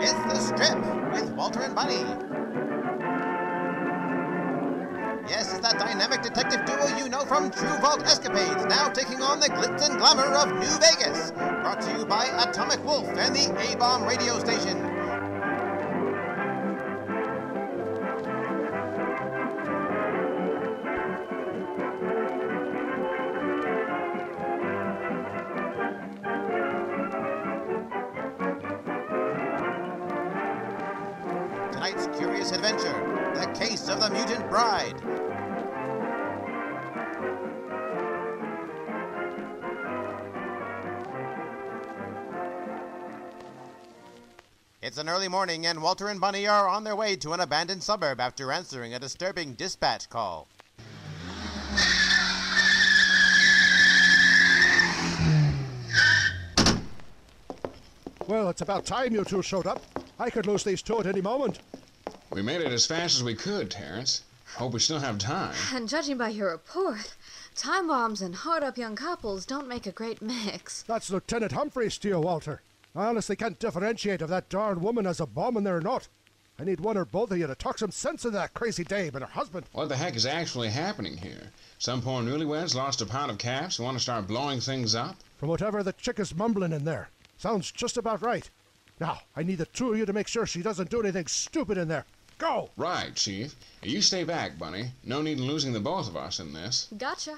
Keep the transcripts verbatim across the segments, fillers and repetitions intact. It's The Strip with Walter and Bunny. Yes, it's that dynamic detective duo you know from True Vault Escapades, now taking on the glitz and glamour of New Vegas. Brought to you by Atomic Wolf and the A-Bomb Radio Station. Curious adventure, The Case of the Mutant Bride. It's an early morning and Walter and Bunny are on their way to an abandoned suburb after answering a disturbing dispatch call. Well, it's about time you two showed up. I could lose these two at any moment. We made it as fast as we could, Terrence. Hope we still have time. And judging by your report, time bombs and hard-up young couples don't make a great mix. That's Lieutenant Humphreys Steele, Walter. I honestly can't differentiate if that darn woman has a bomb in there or not. I need one or both of you to talk some sense into that crazy dame and her husband. What the heck is actually happening here? Some poor newlyweds lost a pound of caps and want to start blowing things up? From whatever the chick is mumbling in there. Sounds just about right. Now, I need the two of you to make sure she doesn't do anything stupid in there. Go! Right, Chief. You stay back, Bunny. No need in losing the both of us in this. Gotcha.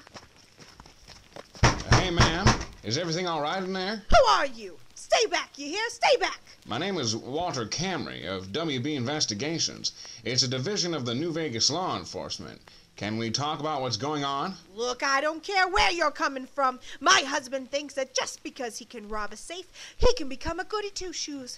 Uh, hey, ma'am. Is everything all right in there? Who are you? Stay back, you hear? Stay back! My name is Walter Camry of W B Investigations. It's a division of the New Vegas Law Enforcement. Can we talk about what's going on? Look, I don't care where you're coming from. My husband thinks that just because he can rob a safe, he can become a goody two-shoes.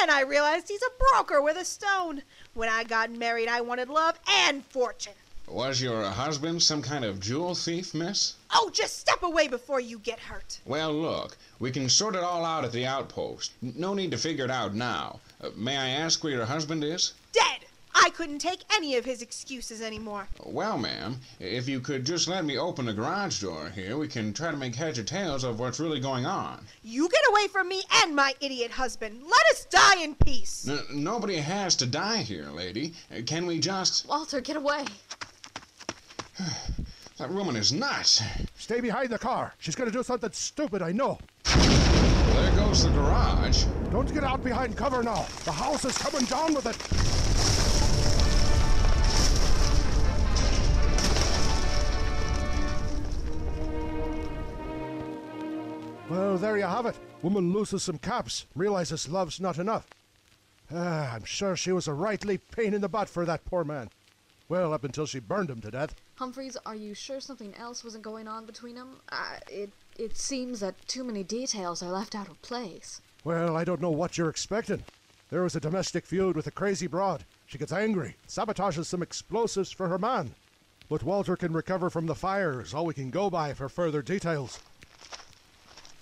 Then I realized he's a broker with a stone. When I got married, I wanted love and fortune. Was your husband some kind of jewel thief, miss? Oh, just step away before you get hurt. Well, look, we can sort it all out at the outpost. No need to figure it out now. Uh, may I ask where your husband is? Dead! I couldn't take any of his excuses anymore. Well, ma'am, if you could just let me open the garage door here, we can try to make heads or tails of what's really going on. You get away from me and my idiot husband. Let us die in peace. N- nobody has to die here, lady. Can we just... Walter, get away. That woman is nuts. Stay behind the car. She's going to do something stupid, I know. There goes the garage. Don't get out behind cover now. The house is coming down with it. Well, there you have it. Woman loses some caps, realizes love's not enough. Ah, I'm sure she was a rightly pain in the butt for that poor man. Well, up until she burned him to death. Humphreys, are you sure something else wasn't going on between them? Uh, it, it seems that too many details are left out of place. Well, I don't know what you're expecting. There was a domestic feud with a crazy broad. She gets angry, sabotages some explosives for her man. But Walter can recover from the fires, all we can go by for further details.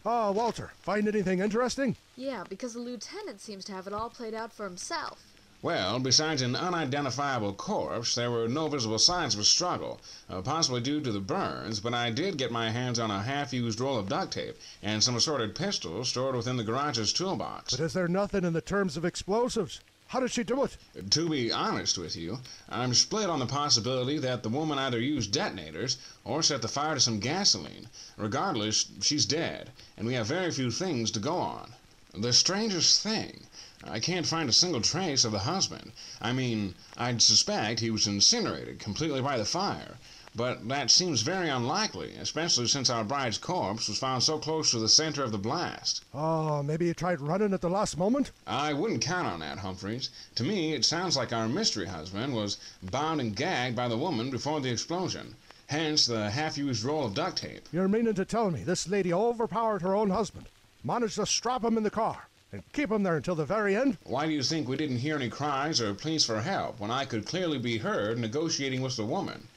Ah, uh, Walter, find anything interesting? Yeah, because the lieutenant seems to have it all played out for himself. Well, besides an unidentifiable corpse, there were no visible signs of a struggle, uh, possibly due to the burns, but I did get my hands on a half-used roll of duct tape and some assorted pistols stored within the garage's toolbox. But is there nothing in the terms of explosives? How did she do it? To be honest with you, I'm split on the possibility that the woman either used detonators or set the fire to some gasoline. Regardless, she's dead, and we have very few things to go on. The strangest thing, I can't find a single trace of the husband. I mean, I'd suspect he was incinerated completely by the fire, but that seems very unlikely, especially since our bride's corpse was found so close to the center of the blast. Oh, maybe you tried running at the last moment? I wouldn't count on that, Humphreys. To me, it sounds like our mystery husband was bound and gagged by the woman before the explosion, hence the half-used roll of duct tape. You're meaning to tell me this lady overpowered her own husband, managed to strap him in the car, and keep him there until the very end? Why do you think we didn't hear any cries or pleas for help when I could clearly be heard negotiating with the woman?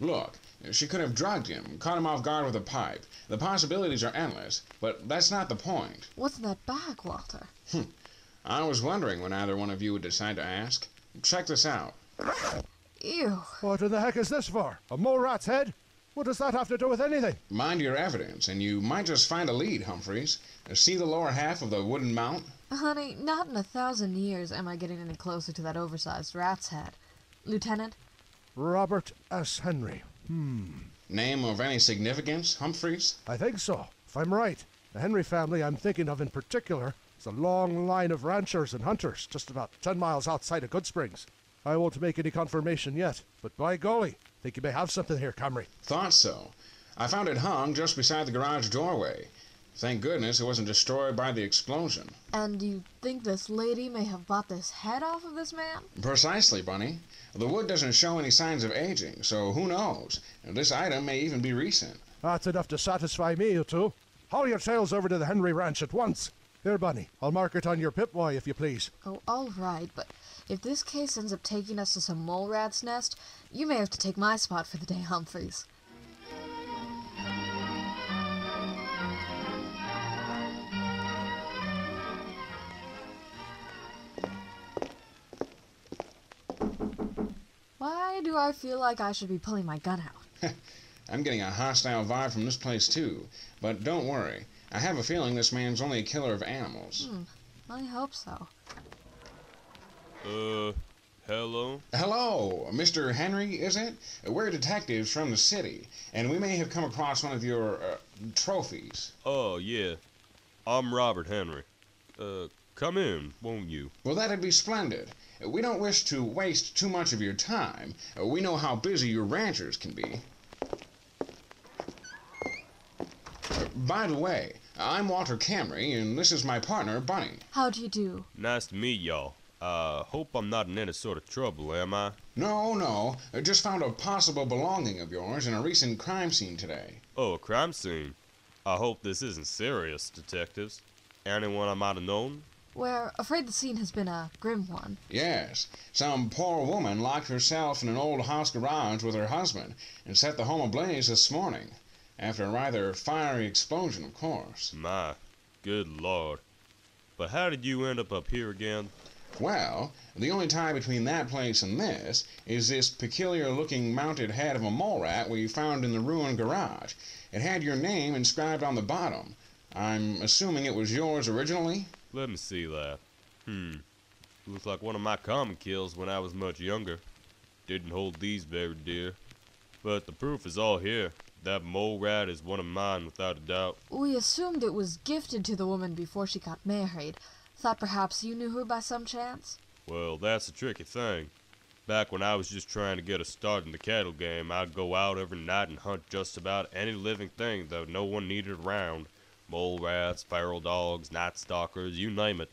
Look, she could have drugged him, caught him off guard with a pipe. The possibilities are endless, but that's not the point. What's in that bag, Walter? Hm. I was wondering when either one of you would decide to ask. Check this out. Ew. What in the heck is this for? A mole rat's head? What does that have to do with anything? Mind your evidence, and you might just find a lead, Humphreys. See the lower half of the wooden mount? Honey, not in a thousand years am I getting any closer to that oversized rat's head. Lieutenant? Robert S. Henry. Hmm. Name of any significance, Humphreys? I think so, if I'm right. The Henry family I'm thinking of in particular is a long line of ranchers and hunters just about ten miles outside of Goodsprings. I won't make any confirmation yet, but by golly, think you may have something here, Camry. Thought so. I found it hung just beside the garage doorway. Thank goodness it wasn't destroyed by the explosion. And do you think this lady may have bought this head off of this man? Precisely, Bunny. The wood doesn't show any signs of aging, so who knows? This item may even be recent. That's enough to satisfy me, you two. Haul your tails over to the Henry Ranch at once. Here, Bunny, I'll mark it on your pip-boy, if you please. Oh, all right, but if this case ends up taking us to some mole rat's nest, you may have to take my spot for the day, Humphreys. Why do I feel like I should be pulling my gun out? I'm getting a hostile vibe from this place, too. But don't worry. I have a feeling this man's only a killer of animals. Hmm. I hope so. Uh, hello? Hello! Mister Henry, is it? We're detectives from the city, and we may have come across one of your, uh, trophies. Oh, yeah. I'm Robert Henry. Uh, come in, won't you? Well, that'd be splendid. We don't wish to waste too much of your time. We know how busy your ranchers can be. By the way, I'm Walter Camry, and this is my partner, Bunny. How do you do? Nice to meet y'all. Uh, hope I'm not in any sort of trouble, am I? No, no. I just found a possible belonging of yours in a recent crime scene today. Oh, a crime scene? I hope this isn't serious, detectives. Anyone I might have known? We're afraid the scene has been a grim one. Yes. Some poor woman locked herself in an old house garage with her husband and set the home ablaze this morning, after a rather fiery explosion, of course. My, good Lord. But how did you end up up here again? Well, the only tie between that place and this is this peculiar-looking mounted head of a mole rat we found in the ruined garage. It had your name inscribed on the bottom. I'm assuming it was yours originally? Let me see that. Hmm. Looks like one of my common kills when I was much younger. Didn't hold these very dear. But the proof is all here. That mole rat is one of mine without a doubt. We assumed it was gifted to the woman before she got married. Thought perhaps you knew her by some chance? Well, that's a tricky thing. Back when I was just trying to get a start in the cattle game, I'd go out every night and hunt just about any living thing that no one needed around. Mole rats, feral dogs, night stalkers, you name it.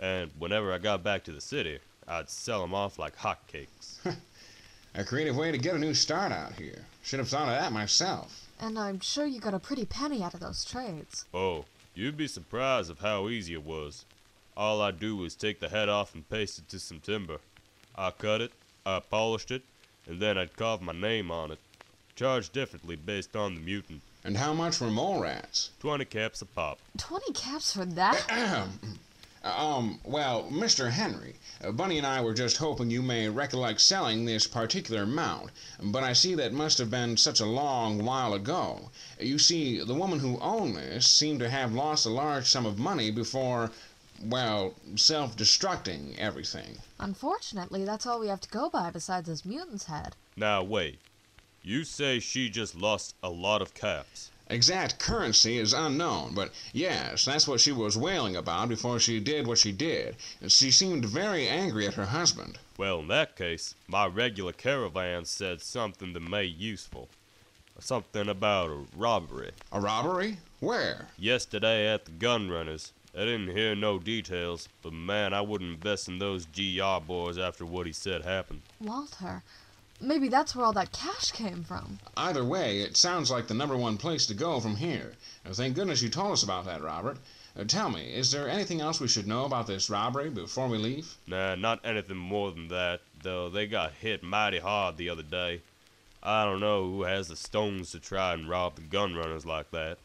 And whenever I got back to the city, I'd sell them off like hotcakes. A creative way to get a new start out here. Should have thought of that myself. And I'm sure you got a pretty penny out of those trades. Oh, you'd be surprised of how easy it was. All I do was take the head off and paste it to some timber. I cut it, I polished it, and then I'd carve my name on it. Charged differently based on the mutant. And how much were mole rats? Twenty caps a pop. Twenty caps for that? um, well, Mister Henry, Bunny and I were just hoping you may recollect selling this particular amount, but I see that must have been such a long while ago. You see, the woman who owned this seemed to have lost a large sum of money before, well, self-destructing everything. Unfortunately, that's all we have to go by besides this mutant's head. Now, wait. You say she just lost a lot of caps. Exact currency is unknown, but yes, that's what she was wailing about before she did what she did. And she seemed very angry at her husband. Well, in that case, my regular caravan said something that may be useful. Something about a robbery. A robbery? Where? Yesterday at the Gunrunners. I didn't hear no details, but man, I wouldn't invest in those G R boys after what he said happened. Walter... Maybe that's where all that cash came from. Either way, it sounds like the number one place to go from here. Thank goodness you told us about that, Robert. Uh, tell me, is there anything else we should know about this robbery before we leave? Nah, not anything more than that, though they got hit mighty hard the other day. I don't know who has the stones to try and rob the Gunrunners like that,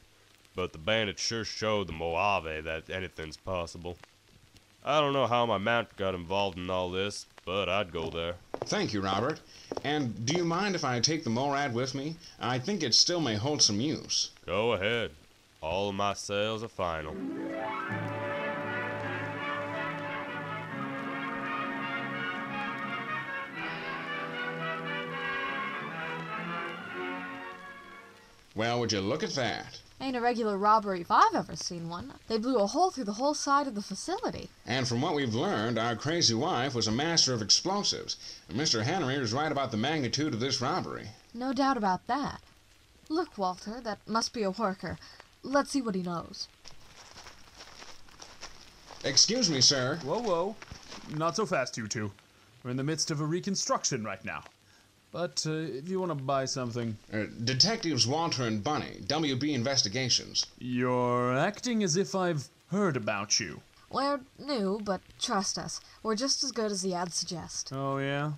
but the bandits sure showed the Mojave that anything's possible. I don't know how my mount got involved in all this, but I'd go there. Thank you, Robert. And do you mind if I take the mole rat with me? I think it still may hold some use. Go ahead. All of my sales are final. Well, would you look at that? Ain't a regular robbery if I've ever seen one. They blew a hole through the whole side of the facility. And from what we've learned, our crazy wife was a master of explosives. And Mister Henry was right about the magnitude of this robbery. No doubt about that. Look, Walter, that must be a worker. Let's see what he knows. Excuse me, sir. Whoa, whoa. Not so fast, you two. We're in the midst of a reconstruction right now. But uh, if you want to buy something... Uh, Detectives Walter and Bunny, W B Investigations. You're acting as if I've heard about you. We're new, but trust us. We're just as good as the ads suggest. Oh, yeah?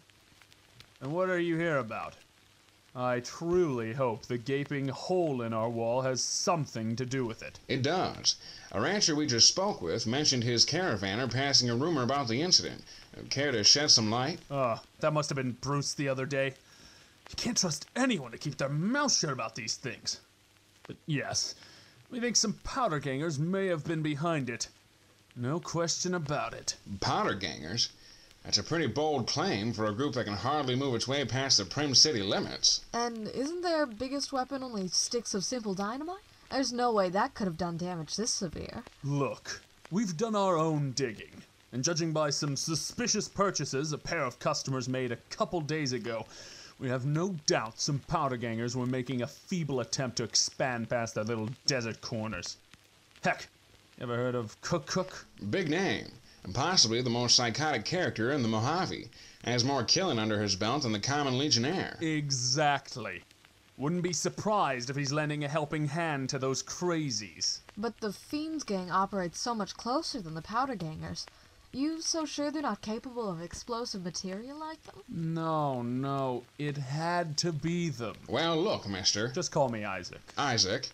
And what are you here about? I truly hope the gaping hole in our wall has something to do with it. It does. A rancher we just spoke with mentioned his caravaner passing a rumor about the incident. Care to shed some light? Uh, that must have been Bruce the other day. You can't trust anyone to keep their mouth shut about these things. But yes, we think some powder gangers may have been behind it. No question about it. Powder gangers? That's a pretty bold claim for a group that can hardly move its way past the prim city limits. And isn't their biggest weapon only sticks of simple dynamite? There's no way that could have done damage this severe. Look, we've done our own digging, and judging by some suspicious purchases a pair of customers made a couple days ago, we have no doubt some powder gangers were making a feeble attempt to expand past their little desert corners. Heck, ever heard of Cook Cook? Big name, and possibly the most psychotic character in the Mojave. Has more killing under his belt than the common legionnaire. Exactly. Wouldn't be surprised if he's lending a helping hand to those crazies. But the Fiends Gang operates so much closer than the Powder Gangers. You so sure they're not capable of explosive material like them? No, no. It had to be them. Well, look, mister. Just call me Isaac. Isaac,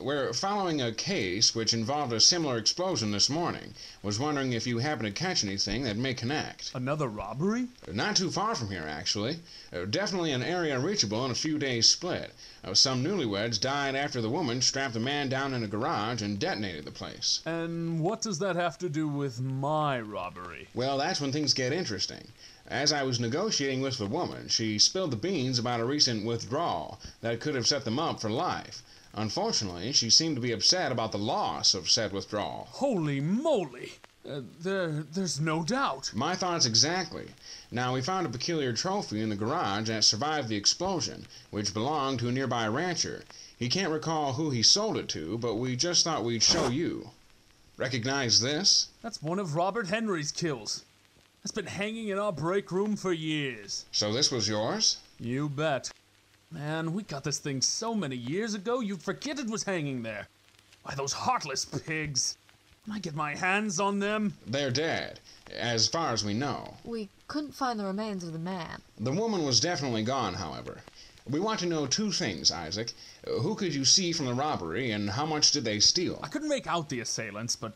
we're following a case which involved a similar explosion this morning. Was wondering if you happen to catch anything that may connect. Another robbery? Not too far from here, actually. Uh, definitely an area reachable in a few days' split. Uh, some newlyweds died after the woman strapped the man down in a garage and detonated the place. And what does that have to do with my robbery? Well, that's when things get interesting. As I was negotiating with the woman, she spilled the beans about a recent withdrawal that could have set them up for life. Unfortunately, she seemed to be upset about the loss of said withdrawal. Holy moly! Uh, there, there's no doubt. My thoughts exactly. Now, we found a peculiar trophy in the garage that survived the explosion, which belonged to a nearby rancher. He can't recall who he sold it to, but we just thought we'd show you. Recognize this? That's one of Robert Henry's kills. It's been hanging in our break room for years. So this was yours? You bet. Man, we got this thing so many years ago, you'd forget it was hanging there. Why, those heartless pigs. Can I get my hands on them? They're dead, as far as we know. We couldn't find the remains of the man. The woman was definitely gone, however. We want to know two things, Isaac. Who could you see from the robbery, and how much did they steal? I couldn't make out the assailants, but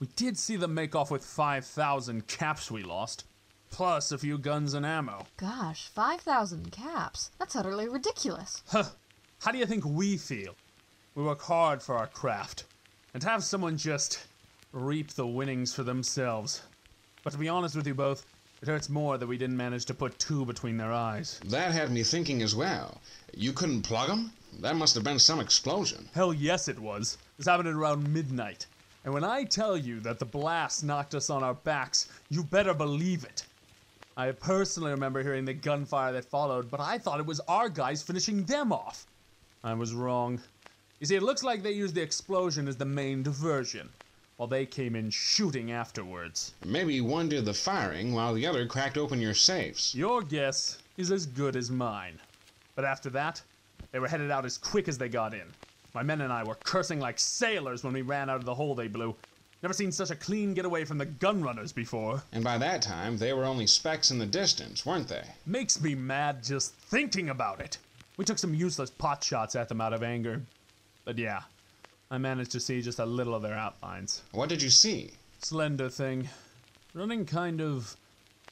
we did see them make off with five thousand caps we lost. Plus a few guns and ammo. Gosh, five thousand caps? That's utterly ridiculous. Huh. How do you think we feel? We work hard for our craft. And to have someone just reap the winnings for themselves. But to be honest with you both, it hurts more that we didn't manage to put two between their eyes. That had me thinking as well. You couldn't plug them? That must have been some explosion. Hell yes it was. This happened at around midnight. And when I tell you that the blast knocked us on our backs, you better believe it. I personally remember hearing the gunfire that followed, but I thought it was our guys finishing them off. I was wrong. You see, it looks like they used the explosion as the main diversion, while they came in shooting afterwards. Maybe one did the firing while the other cracked open your safes. Your guess is as good as mine. But after that, they were headed out as quick as they got in. My men and I were cursing like sailors when we ran out of the hole they blew. Never seen such a clean getaway from the Gunrunners before. And by that time, they were only specks in the distance, weren't they? Makes me mad just thinking about it. We took some useless pot shots at them out of anger. But yeah, I managed to see just a little of their outlines. What did you see? Slender thing. Running kind of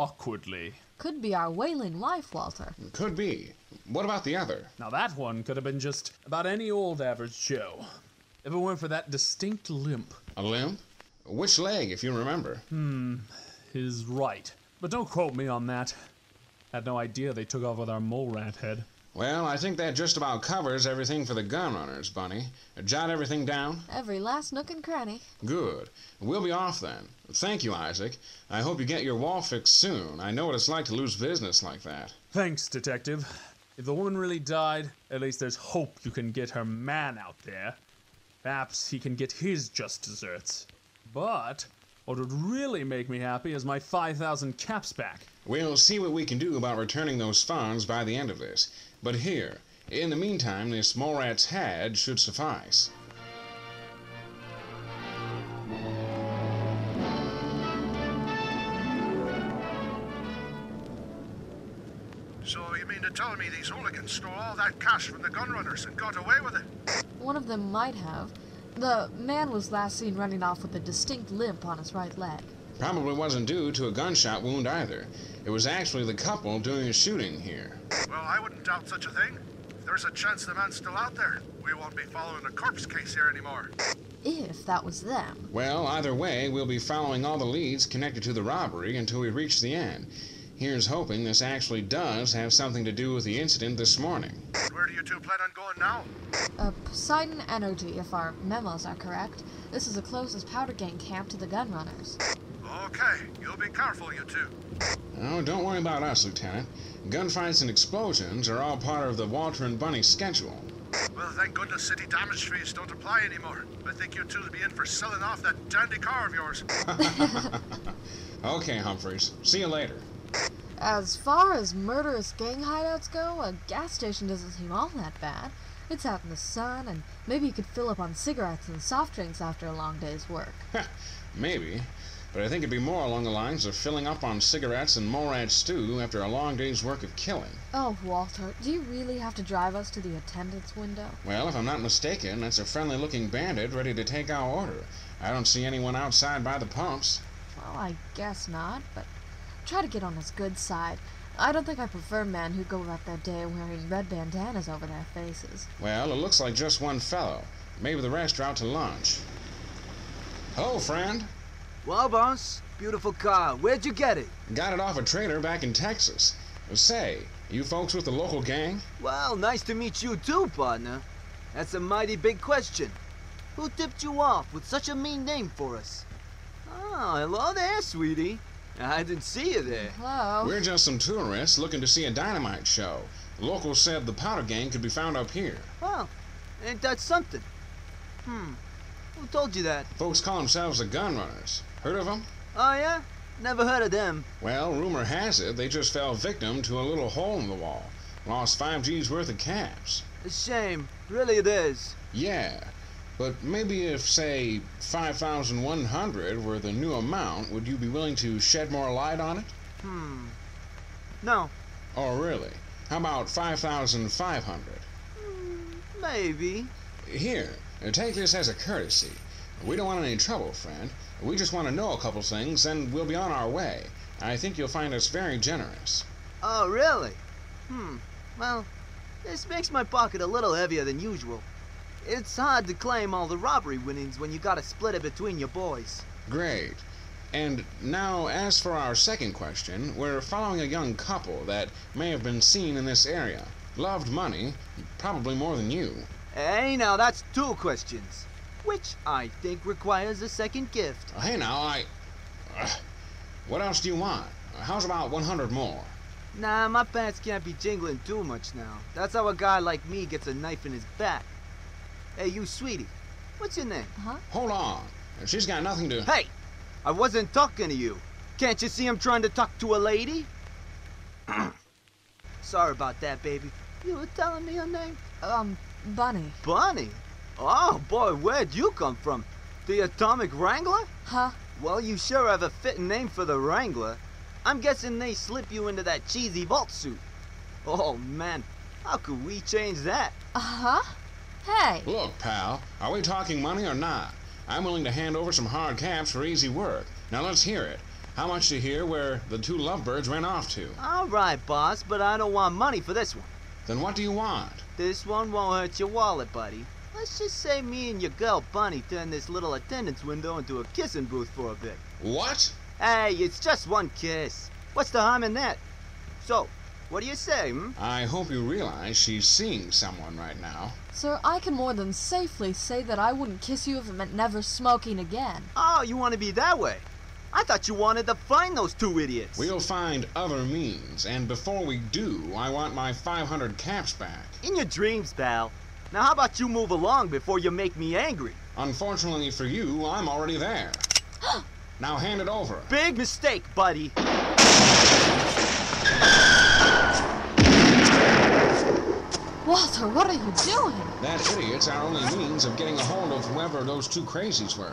awkwardly. Could be our whaling wife, Walter. Could be. What about the other? Now that one could have been just about any old average Joe. If it weren't for that distinct limp. A limp? Which leg, if you remember? Hmm, his right. But don't quote me on that. I had no idea they took off with our mole rat head. Well, I think that just about covers everything for the Gunrunners, Bunny. Jot everything down? Every last nook and cranny. Good. We'll be off then. Thank you, Isaac. I hope you get your wall fixed soon. I know what it's like to lose business like that. Thanks, Detective. If the woman really died, at least there's hope you can get her man out there. Perhaps he can get his just desserts. But what would really make me happy is my five thousand caps back. We'll see what we can do about returning those funds by the end of this. But here, in the meantime, this Morat's had should suffice. So you mean to tell me these hooligans stole all that cash from the Gunrunners and got away with it? One of them might have. The man was last seen running off with a distinct limp on his right leg. Probably wasn't due to a gunshot wound either. It was actually the couple doing a shooting here. Well, I wouldn't doubt such a thing. If there's a chance the man's still out there, we won't be following a corpse case here anymore. If that was them. Well, either way, we'll be following all the leads connected to the robbery until we reach the end. Here's hoping this actually does have something to do with the incident this morning. Where do you two plan on going now? Uh, Poseidon Energy, if our memos are correct. This is the closest powder gang camp to the Gunrunners. Okay, you'll be careful, you two. Oh, don't worry about us, Lieutenant. Gunfights and explosions are all part of the Walter and Bunny schedule. Well, thank goodness city damage fees don't apply anymore. I think you two will be in for selling off that dandy car of yours. Okay, Humphreys. See you later. As far as murderous gang hideouts go, a gas station doesn't seem all that bad. It's out in the sun, and maybe you could fill up on cigarettes and soft drinks after a long day's work. Maybe. But I think it'd be more along the lines of filling up on cigarettes and Morad stew after a long day's work of killing. Oh, Walter, do you really have to drive us to the attendance window? Well, if I'm not mistaken, that's a friendly-looking bandit ready to take our order. I don't see anyone outside by the pumps. Well, I guess not, but try to get on his good side. I don't think I prefer men who go about their day wearing red bandanas over their faces. Well, it looks like just one fellow. Maybe the rest are out to lunch. Hello, friend. Well, boss, beautiful car. Where'd you get it? Got it off a trailer back in Texas. Say, you folks with the local gang? Well, nice to meet you too, partner. That's a mighty big question. Who tipped you off with such a mean name for us? Oh, hello there, sweetie. I didn't see you there. Hello. We're just some tourists looking to see a dynamite show. Locals said the powder gang could be found up here. Well, ain't that something? Hmm. Who told you that? Folks call themselves the Gunrunners. Heard of them? Oh, yeah? Never heard of them. Well, rumor has it they just fell victim to a little hole in the wall. Lost five G's worth of caps. A shame. Really it is. Yeah. But maybe if, say, five thousand one hundred were the new amount, would you be willing to shed more light on it? Hmm. No. Oh, really? How about five thousand five hundred? Mm, maybe. Here. Take this as a courtesy. We don't want any trouble, friend. We just want to know a couple things, and we'll be on our way. I think you'll find us very generous. Oh, really? Hmm. Well, this makes my pocket a little heavier than usual. It's hard to claim all the robbery winnings when you gotta split it between your boys. Great. And now, as for our second question, we're following a young couple that may have been seen in this area. Loved money, probably more than you. Hey, now, that's two questions, which I think requires a second gift. Uh, hey, now, I... Uh, what else do you want? Uh, how's about one hundred more? Nah, my pants can't be jingling too much now. That's how a guy like me gets a knife in his back. Hey, you sweetie, what's your name? Huh? Hold on. She's got nothing to... Hey! I wasn't talking to you. Can't you see I'm trying to talk to a lady? Sorry about that, baby. You were telling me your name? Um... Bunny. Bunny? Oh, boy, where'd you come from? The Atomic Wrangler? Huh? Well, you sure have a fitting name for the Wrangler. I'm guessing they slip you into that cheesy vault suit. Oh, man, how could we change that? Uh-huh. Hey. Look, pal, are we talking money or not? I'm willing to hand over some hard caps for easy work. Now let's hear it. How much to hear where the two lovebirds ran off to? All right, boss, but I don't want money for this one. Then what do you want? This one won't hurt your wallet, buddy. Let's just say me and your girl, Bunny, turn this little attendance window into a kissing booth for a bit. What? Hey, it's just one kiss. What's the harm in that? So, What do you say, hmm? I hope you realize she's seeing someone right now. Sir, I can more than safely say that I wouldn't kiss you if it meant never smoking again. Oh, you want to be that way? I thought you wanted to find those two idiots. We'll find other means, and before we do, I want my five hundred caps back. In your dreams, pal. Now how about you move along before you make me angry? Unfortunately for you, I'm already there. Now hand it over. Big mistake, buddy. Walter, what are you doing? That idiot's our only means of getting a hold of whoever those two crazies were.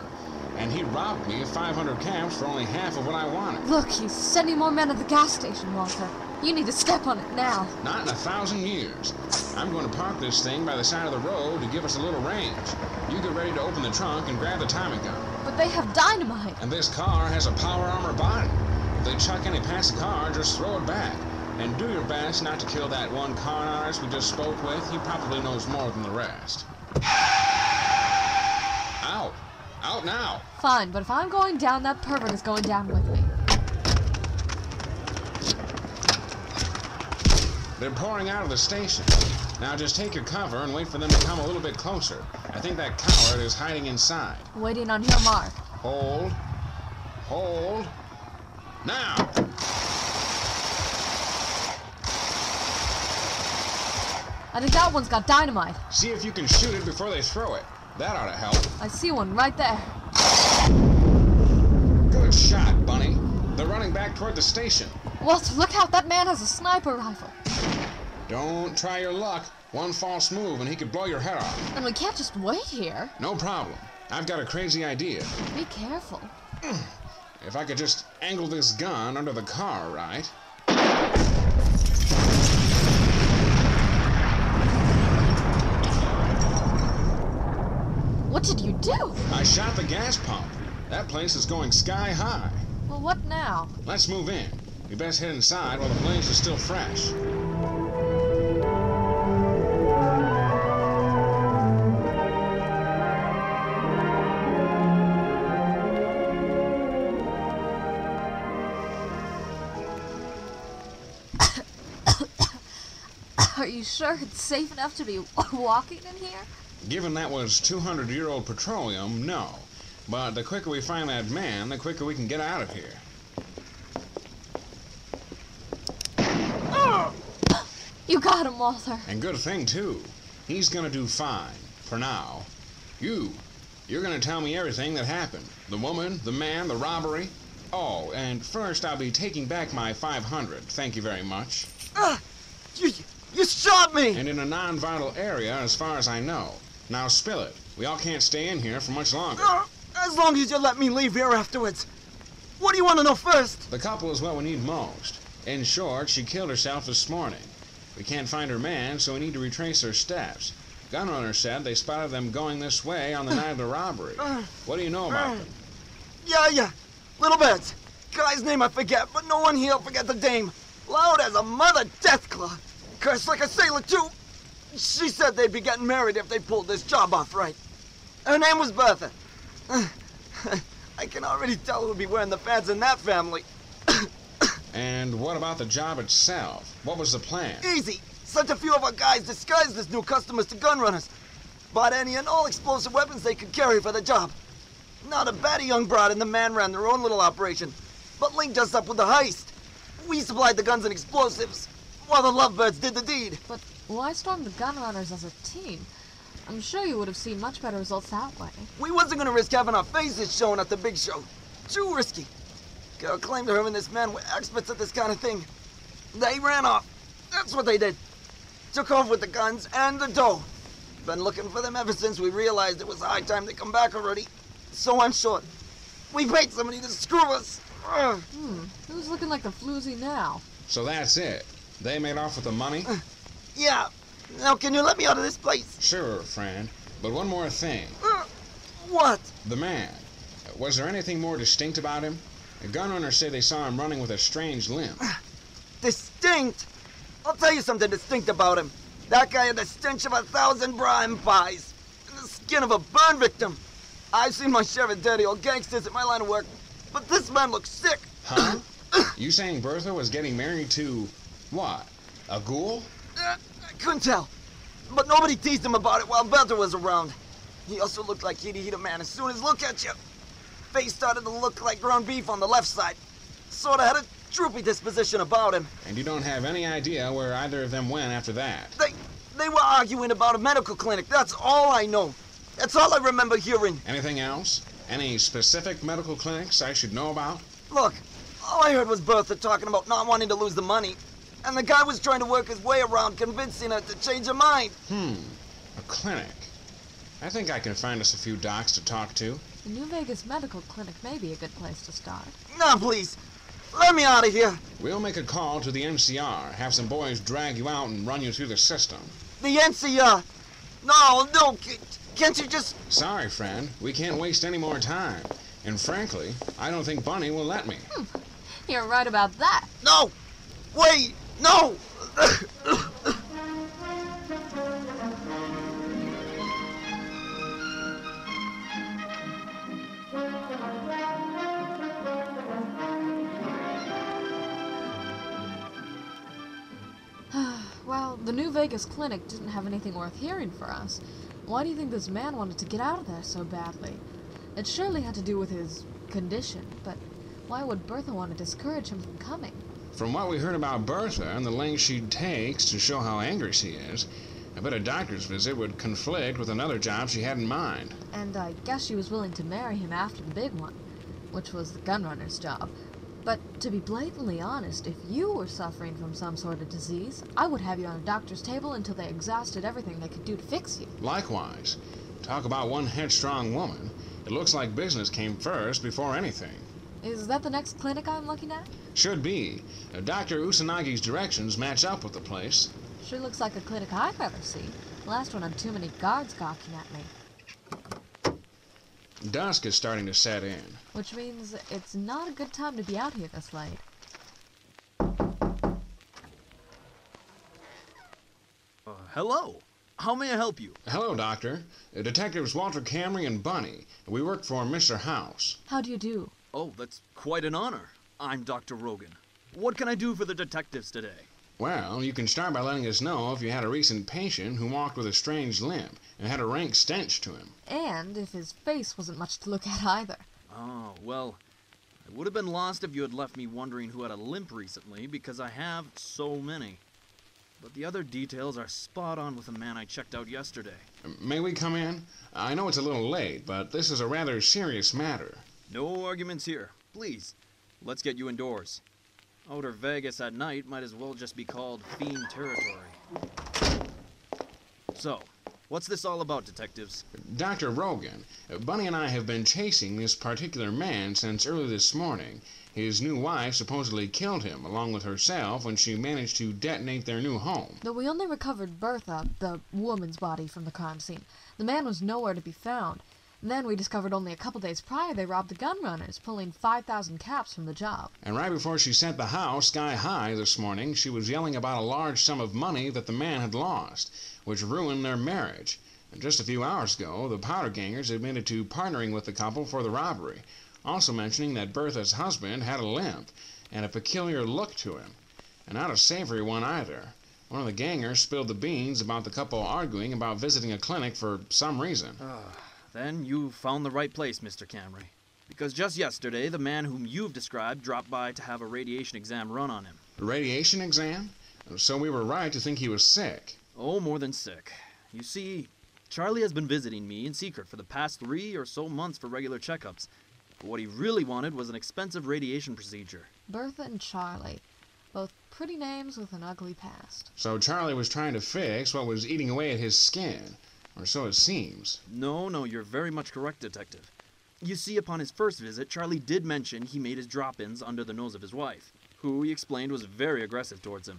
And he robbed me of five hundred caps for only half of what I wanted. Look, he's sending more men to the gas station, Walter. You need to step on it now. Not in a thousand years. I'm going to park this thing by the side of the road to give us a little range. You get ready to open the trunk and grab the timing gun. But they have dynamite. And this car has a power armor body. If they chuck any past the car, just throw it back. And do your best not to kill that one con artist we just spoke with. He probably knows more than the rest. Out. Out now! Fine, but if I'm going down, that pervert is going down with me. They're pouring out of the station. Now just take your cover and wait for them to come a little bit closer. I think that coward is hiding inside. Waiting on your mark. Hold. Hold. Now! I think that one's got dynamite. See if you can shoot it before they throw it. That ought to help. I see one right there. Good shot, Bunny. They're running back toward the station. Walter, look out. That man has a sniper rifle. Don't try your luck. One false move and he could blow your head off. And we can't just wait here. No problem. I've got a crazy idea. Be careful. If I could just angle this gun under the car, right? What did you do? I shot the gas pump. That place is going sky high. Well, what now? Let's move in. We best head inside while the blaze is still fresh. Are you sure it's safe enough to be walking in here? Given that was two hundred year old petroleum, no. But the quicker we find that man, the quicker we can get out of here. You got him, Walter. And good thing, too. He's gonna do fine, for now. You, you're gonna tell me everything that happened. The woman, the man, the robbery. Oh, and first I'll be taking back my five hundred. Thank you very much. Uh, you, you shot me! And in a non-vital area, as far as I know. Now spill it. We all can't stay in here for much longer. Uh, as long as you let me leave here afterwards. What do you want to know first? The couple is what we need most. In short, she killed herself this morning. We can't find her man, so we need to retrace her steps. Gunrunners said they spotted them going this way on the uh, night of the robbery. Uh, what do you know about uh, them? Yeah, yeah. Little bit. Guy's name I forget, but no one here'll forget the dame. Loud as a mother deathclaw. Cursed like a sailor, too. She said they'd be getting married if they pulled this job off right. Her name was Bertha. I can already tell who'll be wearing the pads in that family. And what about the job itself? What was the plan? Easy. Sent a few of our guys disguised as new customers to Gunrunners. Bought any and all explosive weapons they could carry for the job. Not a batty young broad and the man ran their own little operation, but linked us up with the heist. We supplied the guns and explosives, while the lovebirds did the deed. But why storm the Gunrunners as a team? I'm sure you would have seen much better results that way. We wasn't going to risk having our faces shown at the big show. Too risky. Girl claimed her and this man were experts at this kind of thing. They ran off. That's what they did. Took off with the guns and the dough. Been looking for them ever since we realized it was high time they come back already. So I'm sure. We paid somebody to screw us. Hmm. Who's looking like the floozy now? So that's it. They made off with the money? Uh, yeah. Now can you let me out of this place? Sure, friend. But one more thing. Uh, what? The man. Was there anything more distinct about him? The Gunrunners say they saw him running with a strange limp. Distinct? I'll tell you something distinct about him. That guy had the stench of a thousand brine pies and the skin of a burn victim. I've seen my share of dirty old gangsters at my line of work, but this man looks sick. Huh? You saying Bertha was getting married to what? A ghoul? Uh, I couldn't tell. But nobody teased him about it while Belter was around. He also looked like he'd eat a man as soon as look at you. Face started to look like ground beef on the left side. Sort of had a droopy disposition about him. And you don't have any idea where either of them went after that? They, they were arguing about a medical clinic. That's all I know. That's all I remember hearing. Anything else? Any specific medical clinics I should know about? Look, all I heard was Bertha talking about not wanting to lose the money. And the guy was trying to work his way around convincing her to change her mind. Hmm, a clinic. I think I can find us a few docs to talk to. The New Vegas Medical Clinic may be a good place to start. No, please. Let me out of here. We'll make a call to the N C R. Have some boys drag you out and run you through the system. The N C R? No, no. Can't you just... Sorry, friend. We can't waste any more time. And frankly, I don't think Bunny will let me. Hmm. You're right about that. No! Wait! No! Well, the New Vegas clinic didn't have anything worth hearing for us. Why do you think this man wanted to get out of there so badly? It surely had to do with his condition, but why would Bertha want to discourage him from coming? From what we heard about Bertha and the length she takes to show how angry she is, I bet a doctor's visit would conflict with another job she had in mind. And I guess she was willing to marry him after the big one, which was the Gunrunner's job. But to be blatantly honest, if you were suffering from some sort of disease, I would have you on a doctor's table until they exhausted everything they could do to fix you. Likewise. Talk about one headstrong woman. It looks like business came first before anything. Is that the next clinic I'm looking at? Should be. Doctor Usanagi's directions match up with the place. Sure looks like a clinic I've ever seen. Last one on too many guards gawking at me. Dusk is starting to set in. Which means it's not a good time to be out here this late. Uh, hello. How may I help you? Hello, Doctor. Detectives Walter Camry and Bunny. We work for Mister House. How do you do? Oh, that's quite an honor. I'm Doctor Rogan. What can I do for the detectives today? Well, you can start by letting us know if you had a recent patient who walked with a strange limp and had a rank stench to him. And if his face wasn't much to look at either. Oh, well, I would have been lost if you had left me wondering who had a limp recently, because I have so many. But the other details are spot on with a man I checked out yesterday. May we come in? I know it's a little late, but this is a rather serious matter. No arguments here. Please, let's get you indoors. Outer Vegas at night might as well just be called fiend territory. So, what's this all about, detectives? Doctor Rogan, Bunny and I have been chasing this particular man since early this morning. His new wife supposedly killed him, along with herself, when she managed to detonate their new home. Though we only recovered Bertha, the woman's body, from the crime scene. The man was nowhere to be found. Then we discovered only a couple days prior they robbed the Gunrunners, pulling five thousand caps from the job. And right before she sent the house sky high this morning, she was yelling about a large sum of money that the man had lost, which ruined their marriage. And just a few hours ago, the Powder Gangers admitted to partnering with the couple for the robbery, also mentioning that Bertha's husband had a limp and a peculiar look to him, and not a savory one either. One of the gangers spilled the beans about the couple arguing about visiting a clinic for some reason. Ugh. Then you found the right place, Mister Camry. Because just yesterday, the man whom you've described dropped by to have a radiation exam run on him. A radiation exam? So we were right to think he was sick. Oh, more than sick. You see, Charlie has been visiting me in secret for the past three or so months for regular checkups. But what he really wanted was an expensive radiation procedure. Bertha and Charlie. Both pretty names with an ugly past. So Charlie was trying to fix what was eating away at his skin. Or so it seems. No, no, you're very much correct, Detective. You see, upon his first visit, Charlie did mention he made his drop-ins under the nose of his wife, who he explained was very aggressive towards him.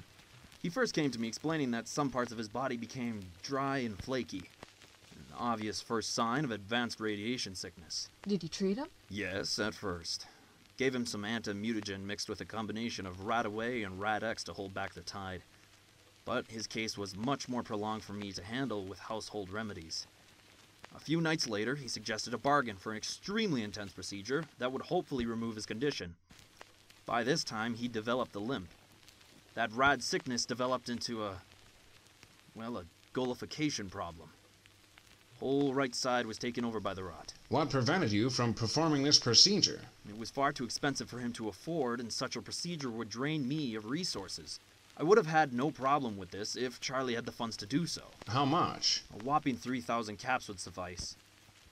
He first came to me explaining that some parts of his body became dry and flaky, an obvious first sign of advanced radiation sickness. Did you treat him? Yes, at first. Gave him some anti-mutagen mixed with a combination of Radaway and Rad-X to hold back the tide. But his case was much more prolonged for me to handle with household remedies. A few nights later, he suggested a bargain for an extremely intense procedure that would hopefully remove his condition. By this time, he developed the limp. That rad sickness developed into a, well, a gullification problem. Whole right side was taken over by the rot. What prevented you from performing this procedure? It was far too expensive for him to afford, and such a procedure would drain me of resources. I would have had no problem with this if Charlie had the funds to do so. How much? A whopping three thousand caps would suffice.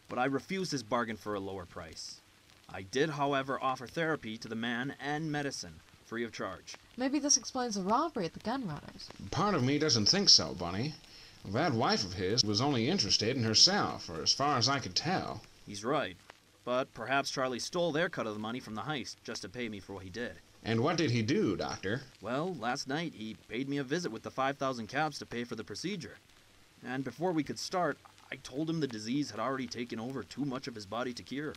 But I refused his bargain for a lower price. I did, however, offer therapy to the man and medicine, free of charge. Maybe this explains the robbery at the Gunrunners. Part of me doesn't think so, Bunny. That wife of his was only interested in herself, or as far as I could tell. He's right. But perhaps Charlie stole their cut of the money from the heist just to pay me for what he did. And what did he do, Doctor? Well, last night he paid me a visit with the five thousand caps to pay for the procedure. And before we could start, I told him the disease had already taken over too much of his body to cure.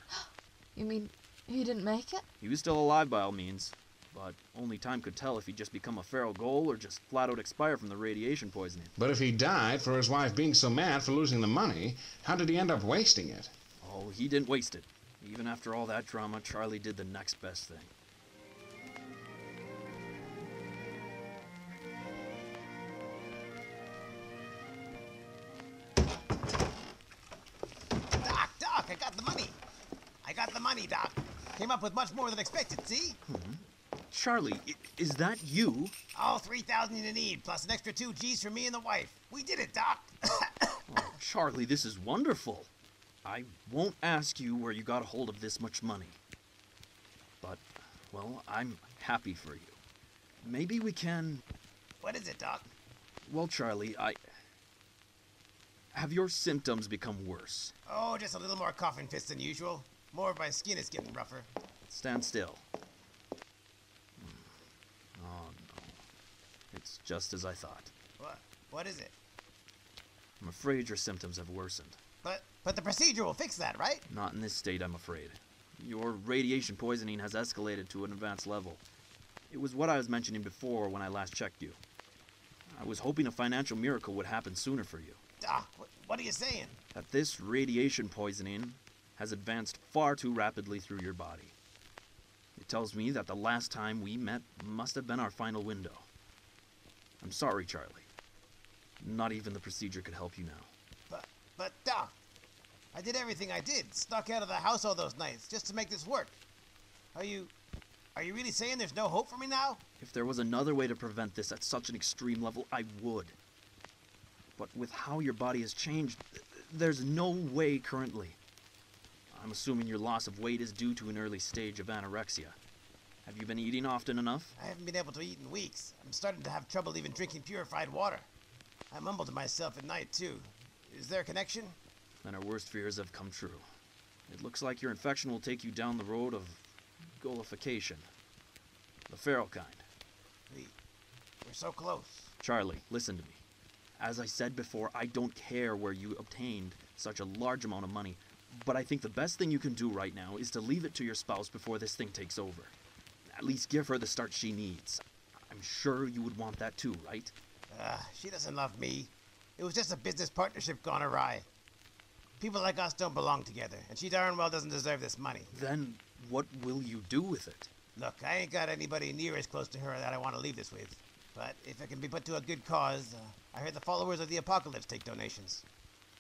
You mean he didn't make it? He was still alive by all means, but only time could tell if he'd just become a feral ghoul or just flat-out expire from the radiation poisoning. But if he died for his wife being so mad for losing the money, how did he end up wasting it? Oh, he didn't waste it. Even after all that drama, Charlie did the next best thing. Doc. Came up with much more than expected, see? Hmm. Charlie, I is that you? All three thousand you need, plus an extra two G's for me and the wife. We did it, Doc. Oh, Charlie, this is wonderful. I won't ask you where you got a hold of this much money. But, well, I'm happy for you. Maybe we can... What is it, Doc? Well, Charlie, I... Have your symptoms become worse? Oh, just a little more coughing fits than usual. More of my skin is getting rougher. Stand still. Hmm. Oh, no. It's just as I thought. What? What is it? I'm afraid your symptoms have worsened. But, but the procedure will fix that, right? Not in this state, I'm afraid. Your radiation poisoning has escalated to an advanced level. It was what I was mentioning before when I last checked you. I was hoping a financial miracle would happen sooner for you. Doc, wh- what are you saying? That this radiation poisoning has advanced far too rapidly through your body. It tells me that the last time we met must have been our final window. I'm sorry, Charlie. Not even the procedure could help you now. But, but, Doc, I did everything I did, snuck out of the house all those nights just to make this work. Are you, are you really saying there's no hope for me now? If there was another way to prevent this at such an extreme level, I would. But with how your body has changed, there's no way currently. I'm assuming your loss of weight is due to an early stage of anorexia. Have you been eating often enough? I haven't been able to eat in weeks. I'm starting to have trouble even drinking purified water. I mumble to myself at night, too. Is there a connection? Then our worst fears have come true. It looks like your infection will take you down the road of gullification. The feral kind. We, we're so close. Charlie, listen to me. As I said before, I don't care where you obtained such a large amount of money. But I think the best thing you can do right now is to leave it to your spouse before this thing takes over. At least give her the start she needs. I'm sure you would want that too, right? Uh, she doesn't love me. It was just a business partnership gone awry. People like us don't belong together, and she darn well doesn't deserve this money. Then what will you do with it? Look, I ain't got anybody near as close to her that I want to leave this with. But if it can be put to a good cause, uh, I heard the Followers of the Apocalypse take donations.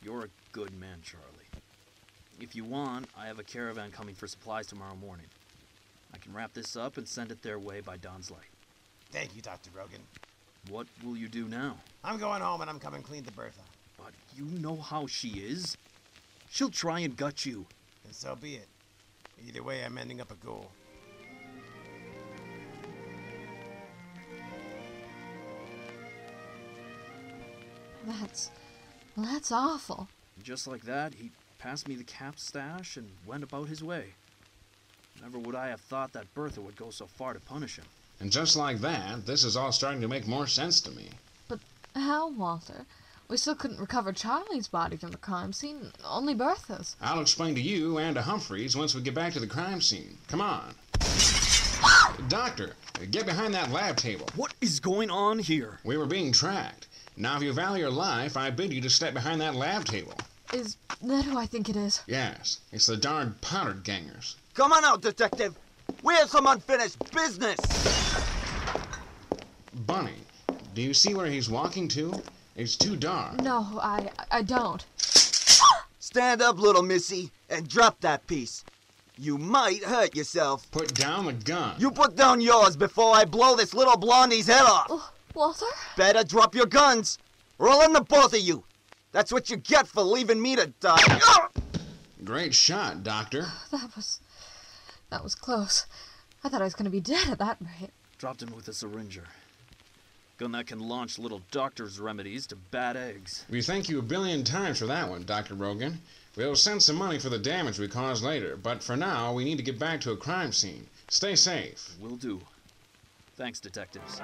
You're a good man, Charlie. If you want, I have a caravan coming for supplies tomorrow morning. I can wrap this up and send it their way by dawn's light. Thank you, Doctor Rogan. What will you do now? I'm going home and I'm coming clean to Bertha. But you know how she is. She'll try and gut you. And so be it. Either way, I'm ending up a ghoul. That's... well, that's awful. Just like that, he... passed me the cap stash and went about his way. Never would I have thought that Bertha would go so far to punish him. And just like that, this is all starting to make more sense to me. But how, Walter? We still couldn't recover Charlie's body from the crime scene, only Bertha's. I'll explain to you and to Humphreys once we get back to the crime scene. Come on. Doctor, get behind that lab table. What is going on here? We were being tracked. Now if you value your life, I bid you to step behind that lab table. Is that who I think it is? Yes, it's the darn Powder Gangers. Come on out, Detective. We have some unfinished business. Bunny, do you see where he's walking to? It's too dark. No, I, I don't. Stand up, little missy, and drop that piece. You might hurt yourself. Put down the gun. You put down yours before I blow this little blondie's head off. Uh, Walter? Better drop your guns, or I'll end the both of you. That's what you get for leaving me to die. Great shot, Doctor. That was... that was close. I thought I was going to be dead at that rate. Dropped him with a syringer. Gun that can launch little doctor's remedies to bad eggs. We thank you a billion times for that one, Doctor Rogan. We'll send some money for the damage we caused later, but for now, we need to get back to a crime scene. Stay safe. Will do. Thanks, detectives.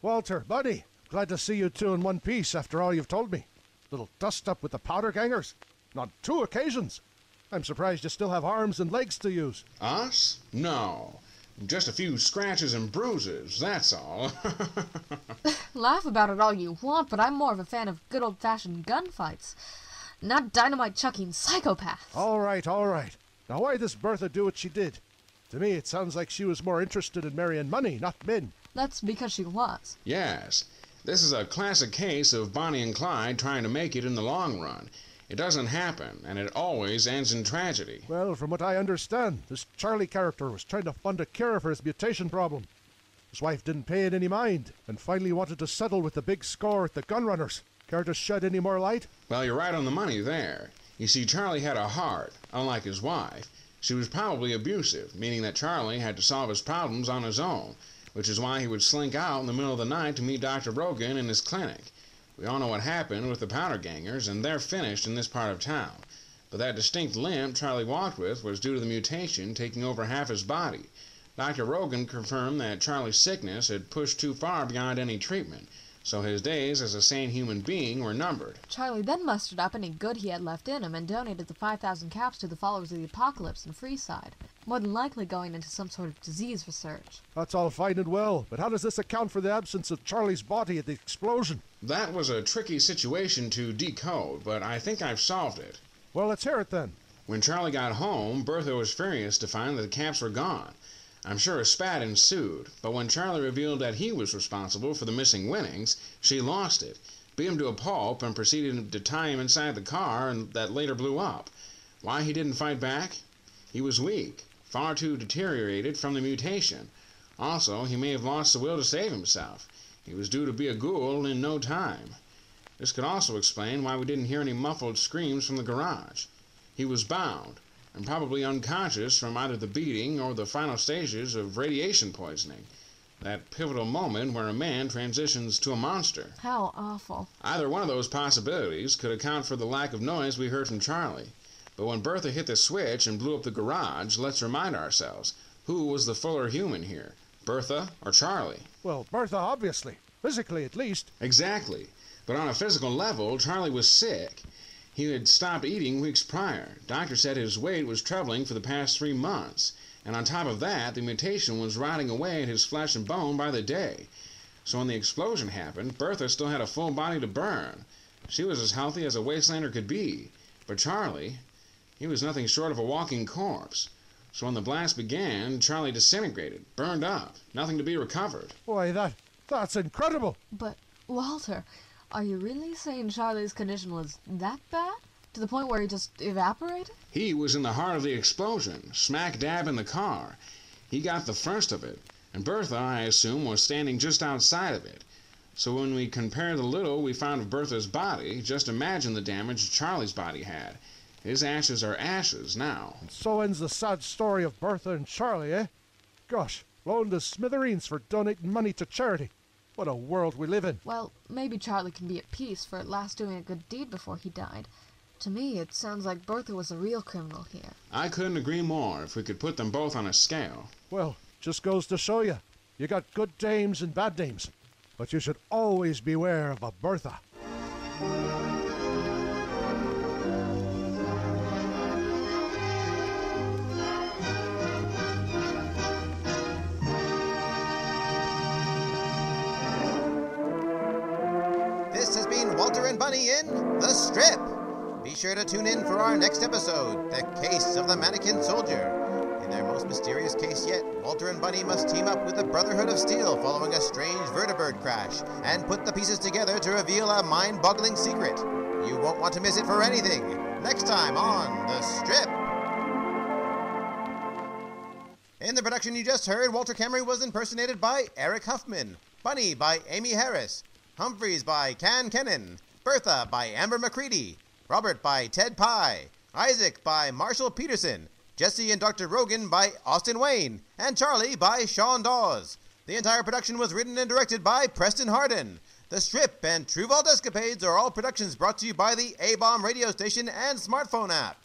Walter, buddy. Glad to see you two in one piece after all you've told me. Little dust-up with the Powder Gangers. On two occasions. I'm surprised you still have arms and legs to use. Us? No. Just a few scratches and bruises, that's all. Laugh about it all you want, but I'm more of a fan of good old-fashioned gunfights. Not dynamite-chucking psychopaths. All right, all right. Now why this Bertha do what she did? To me, it sounds like she was more interested in marrying money, not men. That's because she was. Yes. This is a classic case of Bonnie and Clyde trying to make it in the long run. It doesn't happen, and it always ends in tragedy. Well, from what I understand, this Charlie character was trying to fund a cure for his mutation problem. His wife didn't pay it any mind, and finally wanted to settle with the big score at the Gunrunners. Care to shed any more light? Well, you're right on the money there. You see, Charlie had a heart, unlike his wife. She was probably abusive, meaning that Charlie had to solve his problems on his own, which is why he would slink out in the middle of the night to meet Doctor Rogan in his clinic. We all know what happened with the Powder Gangers, and they're finished in this part of town. But that distinct limp Charlie walked with was due to the mutation taking over half his body. Doctor Rogan confirmed that Charlie's sickness had pushed too far beyond any treatment, so his days as a sane human being were numbered. Charlie then mustered up any good he had left in him and donated the five thousand caps to the Followers of the Apocalypse in Freeside, more than likely going into some sort of disease research. That's all fine and well, but how does this account for the absence of Charlie's body at the explosion? That was a tricky situation to decode, but I think I've solved it. Well, let's hear it then. When Charlie got home, Bertha was furious to find that the caps were gone. I'm sure a spat ensued, but when Charlie revealed that he was responsible for the missing winnings, she lost it, beat him to a pulp, and proceeded to tie him inside the car and that later blew up. Why he didn't fight back? He was weak, far too deteriorated from the mutation. Also, he may have lost the will to save himself. He was due to be a ghoul in no time. This could also explain why we didn't hear any muffled screams from the garage. He was bound, and probably unconscious from either the beating or the final stages of radiation poisoning, that pivotal moment where a man transitions to a monster. How awful. Either one of those possibilities could account for the lack of noise we heard from Charlie. But when Bertha hit the switch and blew up the garage, let's remind ourselves, who was the fuller human here, Bertha or Charlie? Well, Bertha, obviously. Physically, at least. Exactly. But on a physical level, Charlie was sick. He had stopped eating weeks prior. Doctor said his weight was troubling for the past three months. And on top of that, the mutation was rotting away at his flesh and bone by the day. So when the explosion happened, Bertha still had a full body to burn. She was as healthy as a wastelander could be. But Charlie, he was nothing short of a walking corpse. So when the blast began, Charlie disintegrated, burned up, nothing to be recovered. Why, that, that's incredible. But, Walter... are you really saying Charlie's condition was that bad? To the point where he just evaporated? He was in the heart of the explosion, smack dab in the car. He got the first of it, and Bertha, I assume, was standing just outside of it. So when we compare the little we found of Bertha's body, just imagine the damage Charlie's body had. His ashes are ashes now. And so ends the sad story of Bertha and Charlie, eh? Gosh, blown to smithereens for donating money to charity. What a world we live in. Well, maybe Charlie can be at peace for at last doing a good deed before he died. To me, it sounds like Bertha was a real criminal here. I couldn't agree more if we could put them both on a scale. Well, just goes to show you. You got good dames and bad dames. But you should always beware of a Bertha. and Bunny in The Strip. Be sure to tune in for our next episode, The Case of the Mannequin Soldier. In their most mysterious case yet, Walter and Bunny must team up with the Brotherhood of Steel following a strange vertibird crash and put the pieces together to reveal a mind-boggling secret. You won't want to miss it for anything. Next time on The Strip. In the production you just heard, Walter Camry was impersonated by Eric Huffman, Bunny by Amy Harris, Humphreys by Can Kennan, Bertha by Amber McCready, Robert by Ted Pye, Isaac by Marshall Peterson, Jesse and Doctor Rogan by Austin Wayne, and Charlie by Sean Dawes. The entire production was written and directed by Preston Harden. The Strip and True Vault Escapades are all productions brought to you by the A-Bomb Radio Station and smartphone app.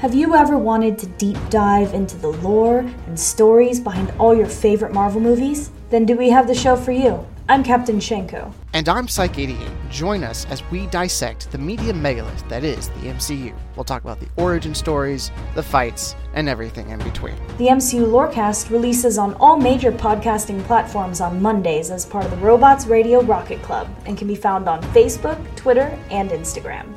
Have you ever wanted to deep dive into the lore and stories behind all your favorite Marvel movies? Then do we have the show for you. I'm Captain Shenko. And I'm Psych eighty-eight. Join us as we dissect the media megalith that is the M C U. We'll talk about the origin stories, the fights, and everything in between. The M C U Lorecast releases on all major podcasting platforms on Mondays as part of the Robots Radio Rocket Club and can be found on Facebook, Twitter, and Instagram.